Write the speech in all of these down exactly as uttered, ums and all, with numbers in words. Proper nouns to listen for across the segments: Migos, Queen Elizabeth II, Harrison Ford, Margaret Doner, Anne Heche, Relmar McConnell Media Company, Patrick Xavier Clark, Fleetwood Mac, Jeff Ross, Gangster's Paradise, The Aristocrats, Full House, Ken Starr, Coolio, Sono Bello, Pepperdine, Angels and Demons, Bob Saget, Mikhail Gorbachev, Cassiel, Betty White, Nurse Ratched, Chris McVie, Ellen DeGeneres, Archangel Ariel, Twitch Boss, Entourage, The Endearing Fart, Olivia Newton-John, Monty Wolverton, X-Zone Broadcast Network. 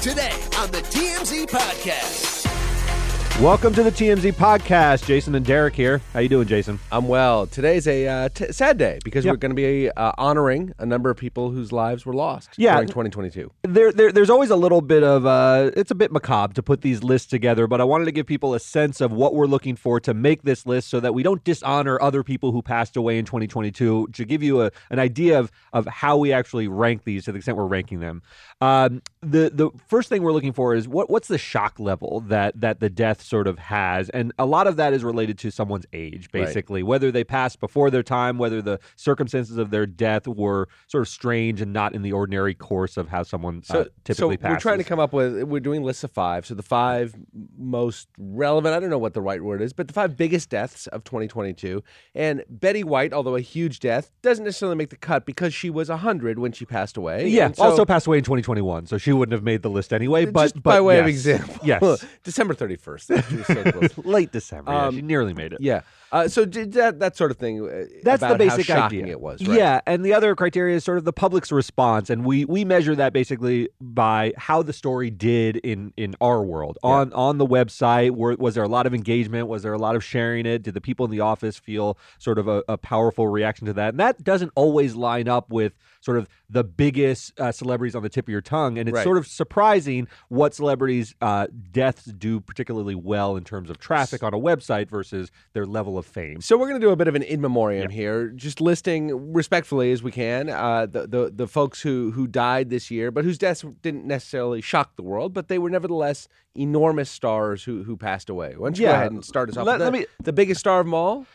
today on the T M Z Podcast. Welcome to the T M Z Podcast. Jason and Derek here. How you doing, Jason? I'm well. Today's a uh, t- sad day because yep. we're going to be uh, honoring a number of people whose lives were lost yeah, during twenty twenty-two. There, there, there's always a little bit of, uh, it's a bit macabre to put these lists together, but I wanted to give people a sense of what we're looking for to make this list so that we don't dishonor other people who passed away in twenty twenty-two, to give you a, an idea of, of how we actually rank these to the extent we're ranking them. Um, the the first thing we're looking for is what what's the shock level that that the death sort of has, and a lot of that is related to someone's age, basically, right. Whether they passed before their time, whether the circumstances of their death were sort of strange and not in the ordinary course of how someone so, uh, typically so passes. So we're trying to come up with, we're doing lists of five, so the five most relevant, I don't know what the right word is, but the five biggest deaths of twenty twenty-two, and Betty White, although a huge death, doesn't necessarily make the cut because she was one hundred when she passed away. Yeah, so, also passed away in twenty twenty-one, so she She wouldn't have made the list anyway, but, but by way yes. of example, yes, December thirty-first, she was so close. Late December, um, yeah, she nearly made it. Yeah, uh, so did that that sort of thing. Uh, That's about the basic how shocking idea. It was, right? Yeah, and the other criteria is sort of the public's response, and we we measure that basically by how the story did in in our world yeah. on on the website. Were, was there a lot of engagement? Was there a lot of sharing it? Did the people in the office feel sort of a, a powerful reaction to that? And that doesn't always line up with sort of the biggest uh, celebrities on the tip of your tongue, and it's right. sort of surprising what celebrities' uh, deaths do particularly well in terms of traffic on a website versus their level of fame. So we're going to do a bit of an in memoriam yep. here, just listing respectfully as we can uh, the, the the folks who who died this year, but whose deaths didn't necessarily shock the world, but they were nevertheless enormous stars who who passed away. Why don't you yeah. go ahead and start us off? Let, with let me, the biggest star of them all.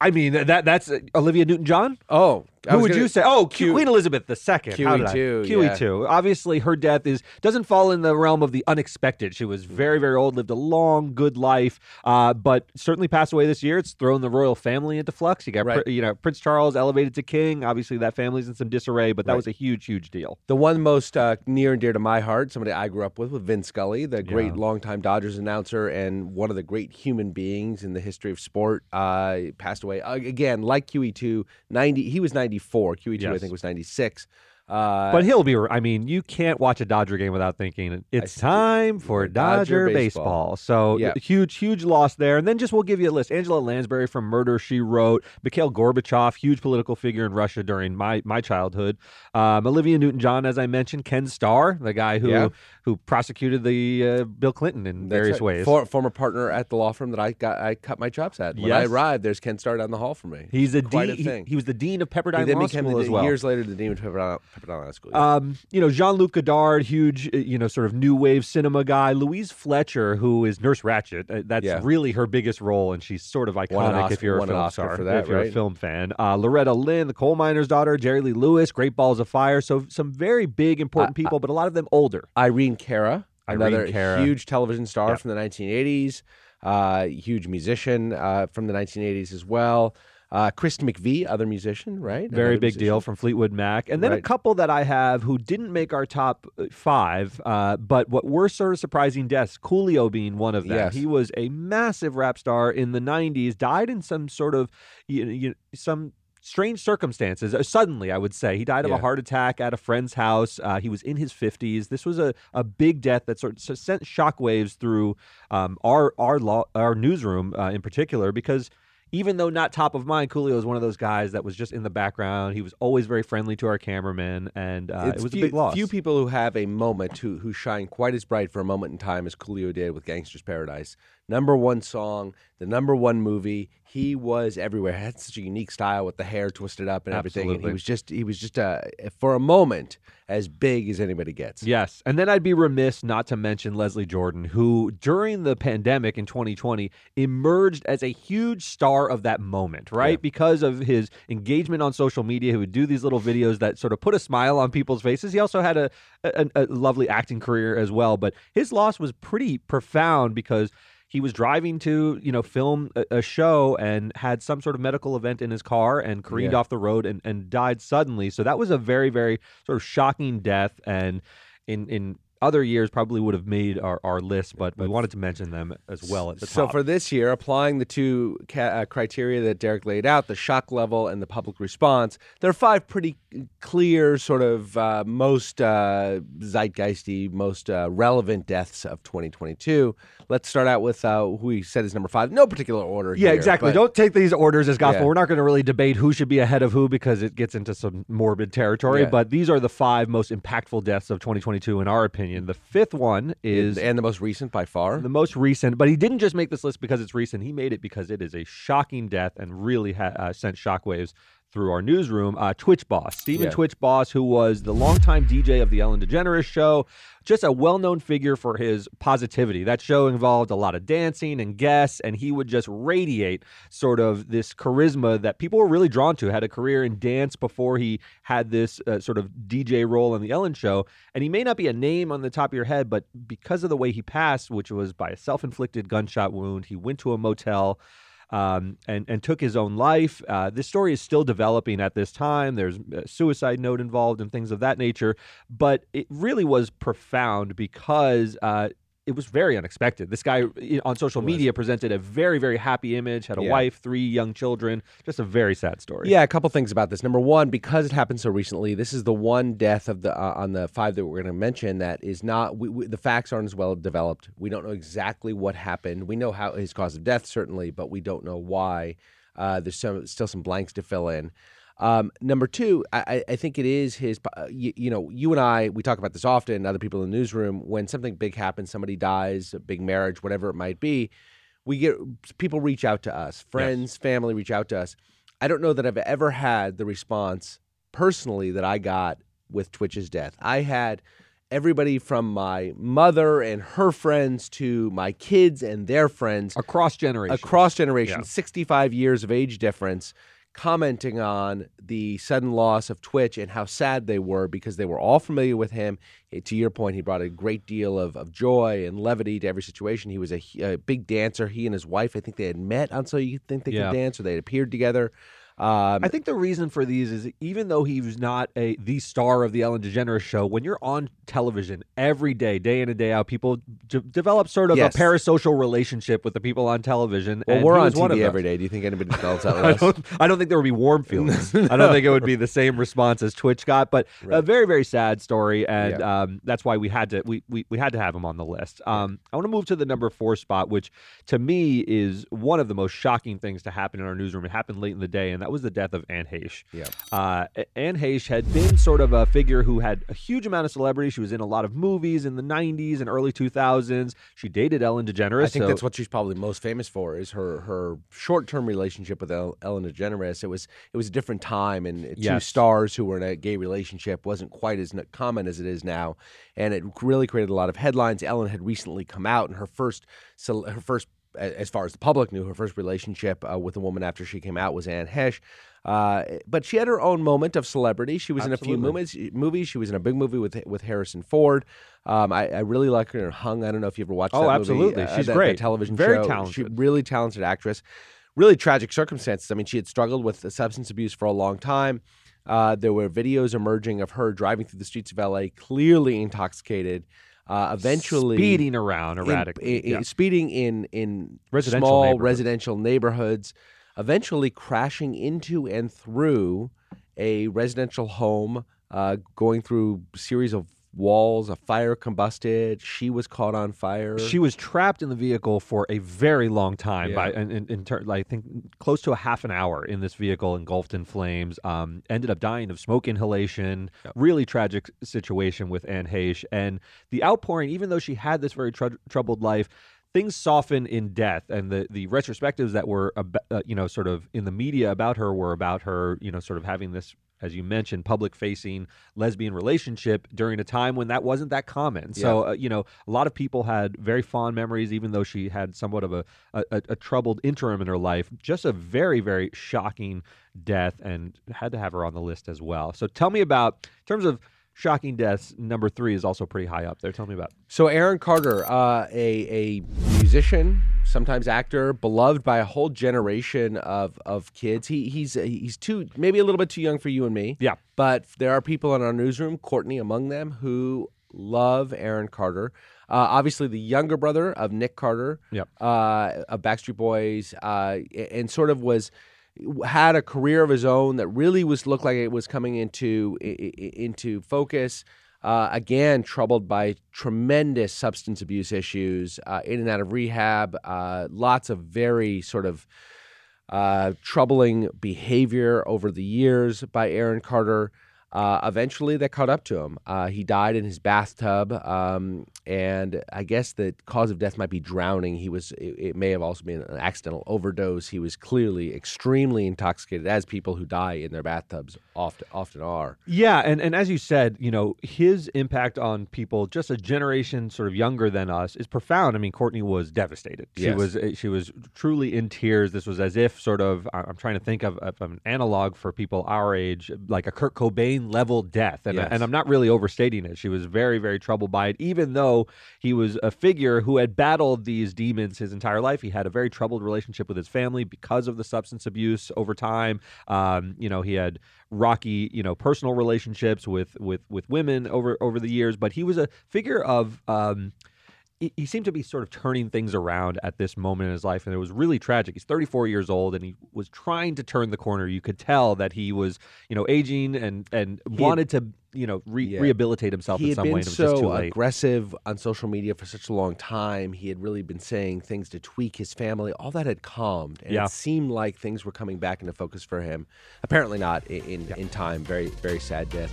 I mean, that that's uh, Olivia Newton-John? Oh. I Who would gonna, you say? Oh, Q- Queen Elizabeth the Second. Q E two. Q E two. Yeah. Obviously, her death is doesn't fall in the realm of the unexpected. She was very, very old, lived a long, good life, uh, but certainly passed away this year. It's thrown the royal family into flux. You got right. you know Prince Charles elevated to king. Obviously, that family's in some disarray, but that right. was a huge, huge deal. The one most uh, near and dear to my heart, somebody I grew up with, with Vin Scully, the great yeah. longtime Dodgers announcer and one of the great human beings in the history of sport, uh, passed away uh, again, like Q E two. ninety. He was ninety. ninety-four. Q E two, yes. I think, was ninety-six. Uh, but he'll be, I mean, you can't watch a Dodger game without thinking, it's time for Dodger, Dodger baseball. baseball. So yeah. huge, huge loss there. And then just we'll give you a list. Angela Lansbury from Murder, She Wrote. Mikhail Gorbachev, huge political figure in Russia during my, my childhood. Um, Olivia Newton-John, as I mentioned. Ken Starr, the guy who yeah. who prosecuted the uh, Bill Clinton in That's various right. ways. For, former partner at the law firm that I got, I cut my chops at. When yes. I arrived, there's Ken Starr down the hall from me. He's a Quite dean. A thing. He, he was the dean of Pepperdine Law School the, as well. Years later, the dean of Pepperdine. School, yeah. um, you know, Jean-Luc Godard, huge, you know, sort of new wave cinema guy. Louise Fletcher, who is Nurse Ratched, that's yeah. really her biggest role, and she's sort of iconic Oscar, if you're a film star, for that, if you're right? a film fan. Uh, Loretta Lynn, the coal miner's daughter, Jerry Lee Lewis, Great Balls of Fire. So some very big, important uh, people, uh, but a lot of them older. Irene Cara, Irene another Cara. huge television star yeah. from the nineteen eighties, uh, huge musician uh, from the nineteen eighties as well. Uh, Chris McVie, other musician, right? Very Another big musician. deal from Fleetwood Mac. And then right. a couple that I have who didn't make our top five, uh, but what were sort of surprising deaths, Coolio being one of them. Yes. He was a massive rap star in the nineties, died in some sort of, you know, you, some... strange circumstances. Uh, suddenly, I would say. He died of yeah. a heart attack at a friend's house. Uh, he was in his fifties. This was a, a big death that sort of sent shockwaves through um, our, our, law, our newsroom uh, in particular, because even though not top of mind, Coolio is one of those guys that was just in the background. He was always very friendly to our cameraman, and uh, it was few, a big loss. Few people who have a moment who, who shine quite as bright for a moment in time as Coolio did with Gangster's Paradise. Number one song, the number one movie. He was everywhere. He had such a unique style with the hair twisted up and everything. Absolutely. And he was just, he was just uh, for a moment, as big as anybody gets. Yes. And then I'd be remiss not to mention Leslie Jordan, who during the pandemic in twenty twenty emerged as a huge star of that moment, right? Yeah. Because of his engagement on social media, he would do these little videos that sort of put a smile on people's faces. He also had a, a, a lovely acting career as well, but his loss was pretty profound because he was driving to, you know, film a, a show and had some sort of medical event in his car and careened yeah. off the road and, and died suddenly. So that was a very, very sort of shocking death. And in in other years probably would have made our, our list, but we wanted to mention them as well at the top. So for this year, applying the two ca uh, criteria that Derek laid out, the shock level and the public response, there are five pretty clear sort of uh, most uh, zeitgeisty, most uh, relevant deaths of twenty twenty-two. Let's start out with uh, who we said is number five. No particular order yeah, here. Yeah, exactly. But don't take these orders as gospel. Yeah. We're not going to really debate who should be ahead of who because it gets into some morbid territory, yeah. but these are the five most impactful deaths of twenty twenty-two in our opinion. The fifth one is... And the most recent by far. The most recent, but he didn't just make this list because it's recent. He made it because it is a shocking death and really ha uh, sent shockwaves through our newsroom. Uh, Twitch Boss, Stephen yeah. Twitch Boss, who was the longtime D J of the Ellen DeGeneres show, just a well-known figure for his positivity. That show involved a lot of dancing and guests, and he would just radiate sort of this charisma that people were really drawn to. Had a career in dance before he had this uh, sort of D J role on the Ellen show, and he may not be a name on the top of your head, but because of the way he passed, which was by a self-inflicted gunshot wound, he went to a motel. Um, and, and took his own life. Uh, this story is still developing at this time. There's a suicide note involved and things of that nature. But it really was profound because uh, it was very unexpected. This guy on social media presented a very, very happy image, had a yeah. wife, three young children. Just a very sad story. Yeah, a couple things about this. Number one, because it happened so recently, this is the one death of the uh, on the five that we're going to mention that is not, we, we, the facts aren't as well developed. We don't know exactly what happened. We know how his cause of death, certainly, but we don't know why. Uh, there's some, still some blanks to fill in. Um, number two, I, I think it is his, uh, you, you know, you and I, we talk about this often, other people in the newsroom, when something big happens, somebody dies, a big marriage, whatever it might be, we get, people reach out to us, friends, yes. family reach out to us. I don't know that I've ever had the response personally that I got with Twitch's death. I had everybody from my mother and her friends to my kids and their friends. Across generations. Across generations, yeah. sixty-five years of age difference. Commenting on the sudden loss of Twitch and how sad they were because they were all familiar with him. To your point, he brought a great deal of, of joy and levity to every situation. He was a, a big dancer. He and his wife, I think they had met on So You Think They yeah. Could Dance, or they had appeared together. Um, I think the reason for these is even though he was not a the star of the Ellen DeGeneres show, when you're on television every day, day in and day out, people d develop sort of yes. a parasocial relationship with the people on television. Well, and we're on T V every day. Do you think anybody develops that with us? I don't think there would be warm feelings. No. I don't think it would be the same response as Twitch got, but right. a very, very sad story, and yeah. um, that's why we had to we, we, we had to have him on the list. Um, I want to move to the number four spot, which to me is one of the most shocking things to happen in our newsroom. It happened late in the day, and that was the death of Anne Heche. Yeah. Uh, Anne Heche had been sort of a figure who had a huge amount of celebrity. She was in a lot of movies in the nineties and early two thousands. She dated Ellen DeGeneres. I think so. That's what she's probably most famous for is her her short-term relationship with Ellen DeGeneres. It was it was a different time, and two yes. stars who were in a gay relationship wasn't quite as common as it is now, and it really created a lot of headlines. Ellen had recently come out, and her first her first as far as the public knew, her first relationship uh, with a woman after she came out was Anne Heche. Uh, but she had her own moment of celebrity. She was Absolutely. in a few movies, movies. She was in a big movie with with Harrison Ford. Um, I, I really like her in Hung. I don't know if you ever watched oh, that absolutely. movie. Oh, absolutely. She's uh, that, great. That television Very show. talented. She's a really talented actress. Really tragic circumstances. I mean, she had struggled with substance abuse for a long time. Uh, there were videos emerging of her driving through the streets of L A, clearly intoxicated. Uh, eventually speeding around erratically, in, in, yeah. speeding in in residential small neighborhood. residential neighborhoods, eventually crashing into and through a residential home, uh, going through a series of walls, a fire combusted. She was caught on fire. She was trapped in the vehicle for a very long time, yeah. by in, in, in turn, I think close to a half an hour in this vehicle, engulfed in flames. Um, ended up dying of smoke inhalation. Yeah. Really tragic situation with Anne Heche, and the outpouring. Even though she had this very tr troubled life, things soften in death, and the the retrospectives that were uh, you know sort of in the media about her were about her you know sort of having this, as you mentioned, public-facing lesbian relationship during a time when that wasn't that common. Yeah. So, uh, you know, a lot of people had very fond memories, even though she had somewhat of a, a, a troubled interim in her life. Just a very, very shocking death, and had to have her on the list as well. So tell me about, in terms of shocking deaths, number three is also pretty high up there. Tell me about it. So Aaron Carter, uh, a, a musician, sometimes actor, beloved by a whole generation of of kids. He he's he's too maybe a little bit too young for you and me. Yeah, but there are people in our newsroom, Courtney among them, who love Aaron Carter. Uh, obviously, the younger brother of Nick Carter, yep. uh, of Backstreet Boys, uh, and sort of was had a career of his own that really was looked like it was coming into into focus. Uh, again, troubled by tremendous substance abuse issues, uh, in and out of rehab, uh, lots of very sort of uh, troubling behavior over the years by Aaron Carter. Uh, eventually, that caught up to him. Uh, he died in his bathtub, um, and I guess the cause of death might be drowning. He was. It, it may have also been an accidental overdose. He was clearly extremely intoxicated, as people who die in their bathtubs often often are. Yeah, and, and as you said, you know, his impact on people just a generation sort of younger than us is profound. I mean, Courtney was devastated. Yes. She was she was truly in tears. This was as if sort of I'm trying to think of, of an analog for people our age, like a Kurt Cobain level death, and, yes. and I'm not really overstating it. She was very, very troubled by it, even though he was a figure who had battled these demons his entire life. He had a very troubled relationship with his family because of the substance abuse over time. Um, you know, he had rocky, you know, personal relationships with with with women over over the years, but he was a figure of um he seemed to be sort of turning things around at this moment in his life, and it was really tragic. He's thirty-four years old, and he was trying to turn the corner. You could tell that he was, you know, aging and and he wanted had, to, you know, re- yeah. rehabilitate himself in some way. He had been so aggressive on social media for such a long time. He had really been saying things to tweak his family. All that had calmed, and yeah. it seemed like things were coming back into focus for him. Apparently not in, in, yeah. in time. Very, very sad death.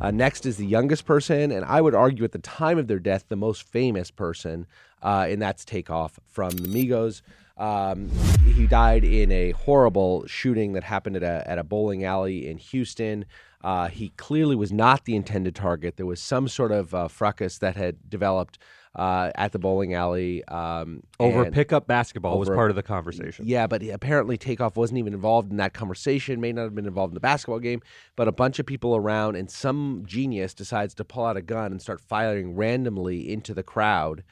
Uh, next is the youngest person, and I would argue at the time of their death, the most famous person, uh, and that's Takeoff from the Migos. Um, he died in a horrible shooting that happened at a, at a bowling alley in Houston. Uh, he clearly was not the intended target. There was some sort of uh, fracas that had developed uh, at the bowling alley. Um, over pickup basketball over, was part of the conversation. Yeah, but apparently Takeoff wasn't even involved in that conversation, may not have been involved in the basketball game, but a bunch of people around and some genius decides to pull out a gun and start firing randomly into the crowd.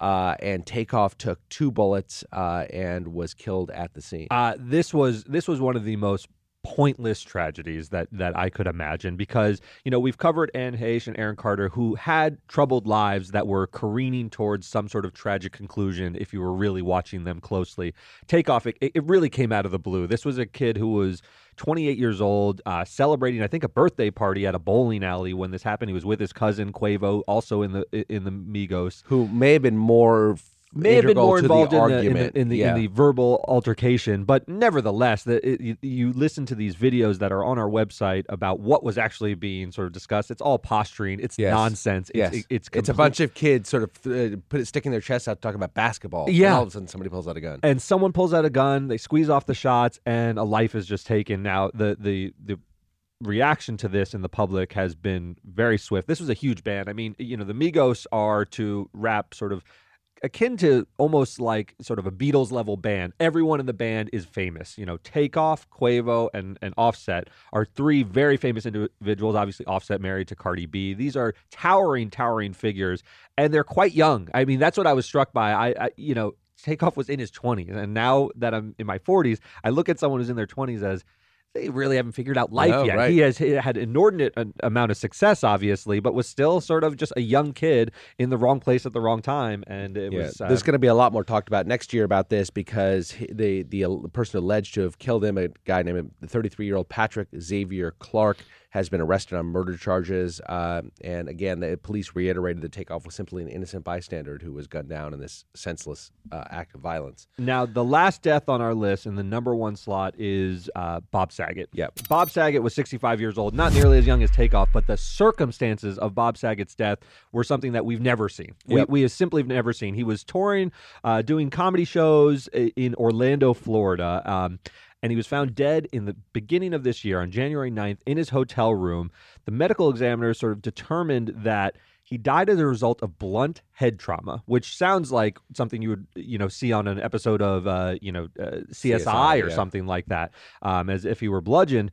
Uh, and Takeoff took two bullets uh, and was killed at the scene. Uh, this was this was one of the most pointless tragedies that that I could imagine, because, you know, we've covered Anne Heche and Aaron Carter, who had troubled lives that were careening towards some sort of tragic conclusion if you were really watching them closely. Takeoff, it, it really came out of the blue. This was a kid who was twenty-eight years old, uh, celebrating, I think, a birthday party at a bowling alley when this happened. He was with his cousin, Quavo, also in the in the Migos. Who may have been more... May have been more involved the in, the, in, the, in, the, yeah. in the verbal altercation, but nevertheless, the, it, you, you listen to these videos that are on our website about what was actually being sort of discussed. It's all posturing. It's yes. nonsense. It's, yes. it, it's, it's a bunch of kids sort of uh, put it, sticking their chests out talking about basketball. Yeah. And all of a sudden, somebody pulls out a gun. And someone pulls out a gun, they squeeze off the shots, and a life is just taken. Now, the the the... reaction to this in the public has been very swift. This was a huge ban. I mean, you know, the Migos are to rap sort of akin to almost like sort of a Beatles-level band. Everyone in the band is famous. You know, Takeoff, Quavo, and, and Offset are three very famous individuals. Obviously, Offset married to Cardi B. These are towering, towering figures, and they're quite young. I mean, that's what I was struck by. I, I you know, Takeoff was in his twenties, and now that I'm in my forties, I look at someone who's in their twenties as they really haven't figured out life oh, yet. Right. He has he had inordinate an amount of success, obviously, but was still sort of just a young kid in the wrong place at the wrong time. And it yeah. was. Uh, There's going to be a lot more talked about next year about this, because the the person alleged to have killed him, a guy named the thirty-three-year-old Patrick Xavier Clark, has been arrested on murder charges. Uh, and again, the police reiterated that Takeoff was simply an innocent bystander who was gunned down in this senseless uh, act of violence. Now, the last death on our list in the number one slot is uh, Bob Saget. Yep. Bob Saget was sixty-five years old, not nearly as young as Takeoff, but the circumstances of Bob Saget's death were something that we've never seen. Yep. We, we have simply never seen. He was touring, uh, doing comedy shows in Orlando, Florida, um, and he was found dead in the beginning of this year on January ninth in his hotel room. The medical examiner sort of determined that he died as a result of blunt head trauma, which sounds like something you would, you know, see on an episode of, uh, you know, uh, C S I, C S I or yeah. something like that, um, as if he were bludgeoned.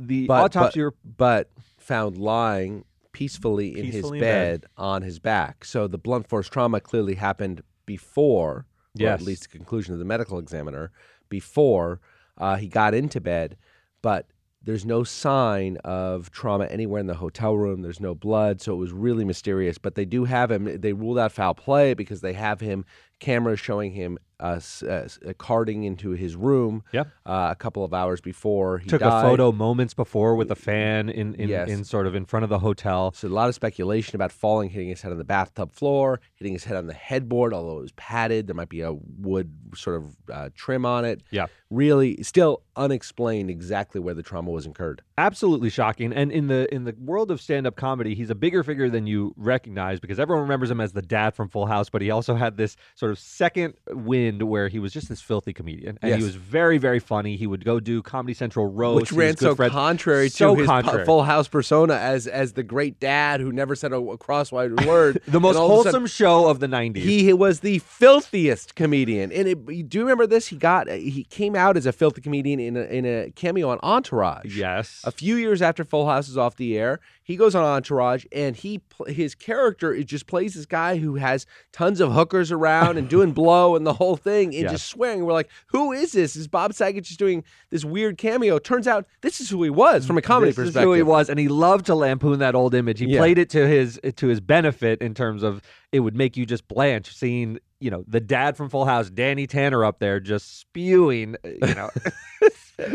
The but, autopsy, but, but found lying peacefully in peacefully his bed, bed on his back. So the blunt force trauma clearly happened before, yes. or at least the conclusion of the medical examiner, before. Uh, he got into bed, but there's no sign of trauma anywhere in the hotel room. There's no blood, so it was really mysterious. But they do have him. They ruled out foul play because they have him, cameras showing him uh, uh, carting into his room yep. uh, a couple of hours before he Took died. A photo moments before with a fan in, in, yes. in sort of in front of the hotel. So a lot of speculation about falling, hitting his head on the bathtub floor, hitting his head on the headboard, although it was padded. There might be a wood sort of uh, trim on it. Yeah. Really still unexplained exactly where the trauma was incurred. Absolutely shocking. And in the in the world of stand-up comedy, he's a bigger figure than you recognize, because everyone remembers him as the dad from Full House, but he also had this sort of second wind where he was just this filthy comedian. And yes. he was very, very funny. He would go do Comedy Central roast. Which ran so friends. contrary so to his contrary. Full House persona as as the great dad who never said a, a crosswise word. The most wholesome sudden, show of the nineties. He, he was the filthiest comedian. And it, do you remember this? He got he came out as a filthy comedian in a, in a cameo on Entourage. Yes. A few years after Full House is off the air, he goes on Entourage, and he his character is just plays this guy who has tons of hookers around and doing blow and the whole thing and yes. just swearing. We're like, who is this? Is Bob Saget just doing this weird cameo? Turns out this is who he was from a comedy this perspective. This is who he was, and he loved to lampoon that old image. He yeah. played it to his to his benefit in terms of it would make you just blanch seeing, you know, the dad from Full House, Danny Tanner, up there just spewing, you know,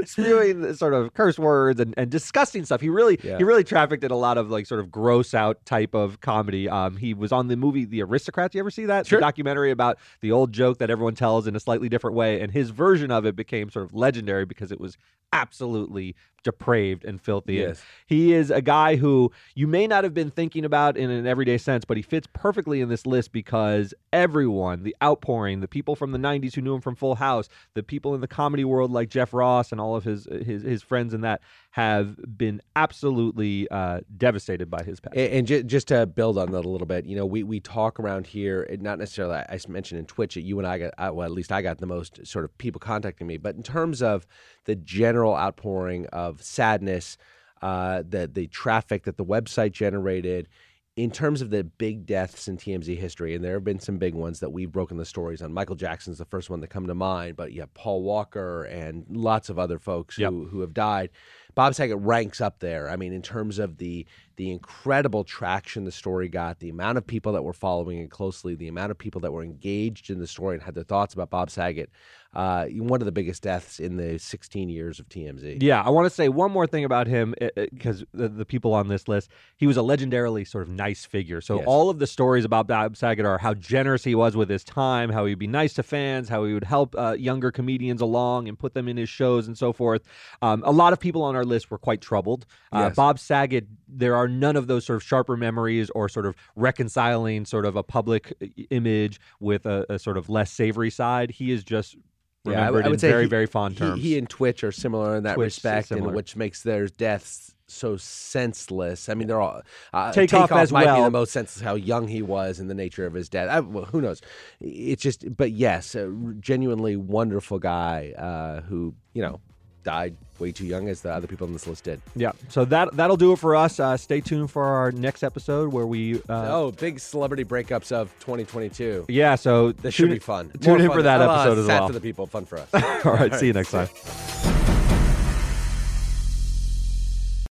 spewing sort of curse words and, and disgusting stuff. He really yeah. he really trafficked in a lot of like sort of gross out type of comedy. Um, he was on the movie The Aristocrats. You ever see that? Sure. The documentary about the old joke that everyone tells in a slightly different way. And his version of it became sort of legendary because it was absolutely depraved and filthy. Yes. He is a guy who you may not have been thinking about in an everyday sense, but he fits perfectly in this list because everyone, the outpouring, the people from the nineties who knew him from Full House, the people in the comedy world like Jeff Ross and all of his his, his friends in that have been absolutely uh, devastated by his past. And, and j- just to build on that a little bit, you know, we, we talk around here, not necessarily, I mentioned in Twitch that you and I got, well, at least I got the most sort of people contacting me, but in terms of the general outpouring of sadness, uh, the, the traffic that the website generated, in terms of the big deaths in T M Z history, and there have been some big ones that we've broken the stories on. Michael Jackson's the first one to come to mind, but you have Paul Walker and lots of other folks yep. who, who have died. Bob Saget ranks up there. I mean, in terms of the the incredible traction the story got, the amount of people that were following it closely, the amount of people that were engaged in the story and had their thoughts about Bob Saget, uh, one of the biggest deaths in the sixteen years of T M Z. Yeah, I want to say one more thing about him, because the, the people on this list, he was a legendarily sort of nice figure. So yes. all of the stories about Bob Saget are how generous he was with his time, how he'd be nice to fans, how he would help uh, younger comedians along and put them in his shows and so forth. Um, a lot of people on our list were quite troubled. Uh, yes. Bob Saget, there are none of those sort of sharper memories or sort of reconciling sort of a public image with a, a sort of less savory side. He is just remembered yeah, I, I would in say very, he, very fond terms. He, he and Twitch are similar in that Twitch respect, and which makes their deaths so senseless. I mean, they're all uh, Takeoff take as might well. Be the most senseless. How young he was and the nature of his death. I, well, who knows? It's just, but yes, a genuinely wonderful guy uh, who you know. died way too young as the other people on this list did. Yeah. So that, that'll do it for us. Uh, stay tuned for our next episode where we... Uh, oh, big celebrity breakups of twenty twenty-two. Yeah, so... This should be fun. Tune in for that episode as well. Sad for the people, fun for us. All right, see you next time.